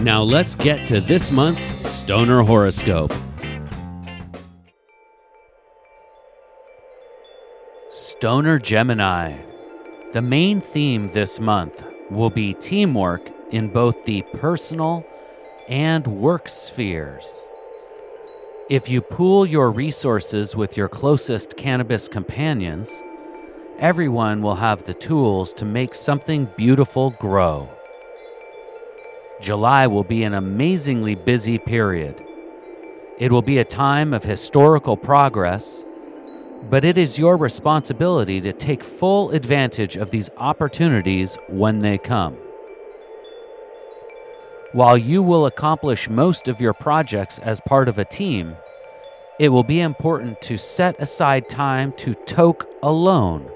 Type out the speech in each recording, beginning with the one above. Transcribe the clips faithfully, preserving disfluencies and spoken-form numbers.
Now let's get to this month's Stoner Horoscope. Stoner Gemini. The main theme this month will be teamwork in both the personal and work spheres. If you pool your resources with your closest cannabis companions, everyone will have the tools to make something beautiful grow. July will be an amazingly busy period. It will be a time of historical progress, but it is your responsibility to take full advantage of these opportunities when they come. While you will accomplish most of your projects as part of a team, it will be important to set aside time to toke alone.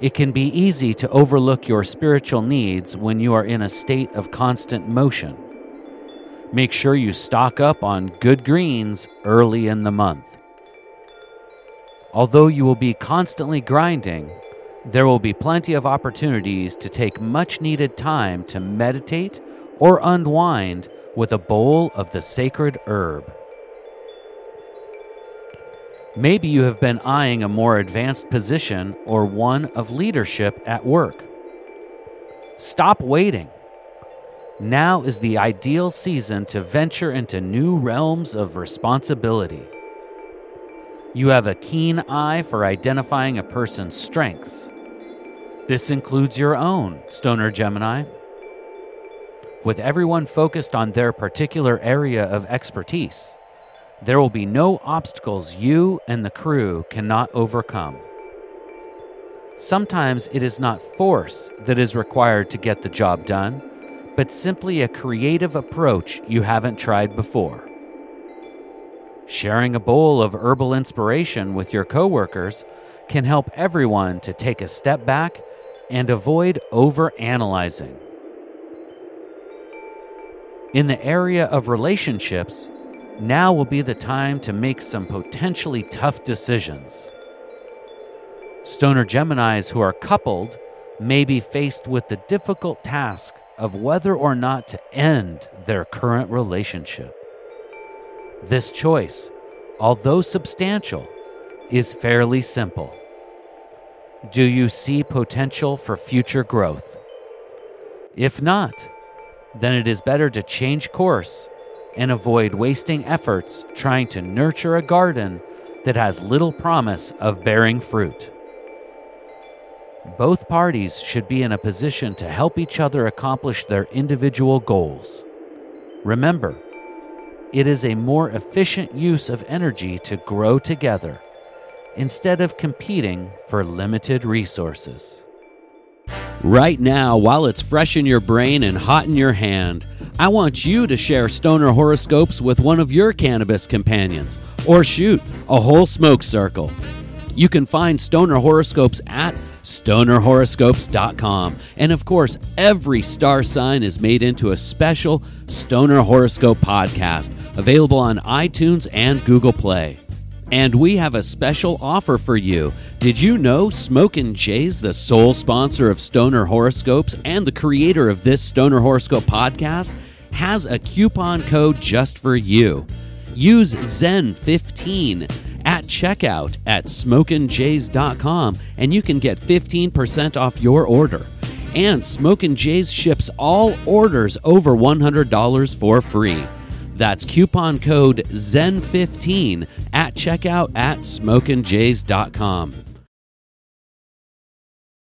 It can be easy to overlook your spiritual needs when you are in a state of constant motion. Make sure you stock up on good greens early in the month. Although you will be constantly grinding, there will be plenty of opportunities to take much-needed time to meditate or unwind with a bowl of the sacred herb. Maybe you have been eyeing a more advanced position or one of leadership at work. Stop waiting. Now is the ideal season to venture into new realms of responsibility. You have a keen eye for identifying a person's strengths. This includes your own, Stoner Gemini. With everyone focused on their particular area of expertise, there will be no obstacles you and the crew cannot overcome. Sometimes it is not force that is required to get the job done, but simply a creative approach you haven't tried before. Sharing a bowl of herbal inspiration with your coworkers can help everyone to take a step back and avoid overanalyzing. In the area of relationships, now will be the time to make some potentially tough decisions. Stoner Geminis who are coupled may be faced with the difficult task of whether or not to end their current relationship. This choice, although substantial, is fairly simple. Do you see potential for future growth? If not, then it is better to change course and avoid wasting efforts trying to nurture a garden that has little promise of bearing fruit. Both parties should be in a position to help each other accomplish their individual goals. Remember, it is a more efficient use of energy to grow together instead of competing for limited resources. Right now, while it's fresh in your brain and hot in your hand, I want you to share Stoner Horoscopes with one of your cannabis companions, or shoot, a whole smoke circle. You can find Stoner Horoscopes at stoner horoscopes dot com. And of course, every star sign is made into a special Stoner Horoscope podcast, available on iTunes and Google Play. And we have a special offer for you. Did you know Smokin' Jays, the sole sponsor of Stoner Horoscopes and the creator of this Stoner Horoscope podcast, has a coupon code just for you. Use Zen fifteen at checkout at smokin jays dot com and you can get fifteen percent off your order. And Smokin' Jays ships all orders over one hundred dollars for free. That's coupon code Zen fifteen at checkout at smokin jays dot com.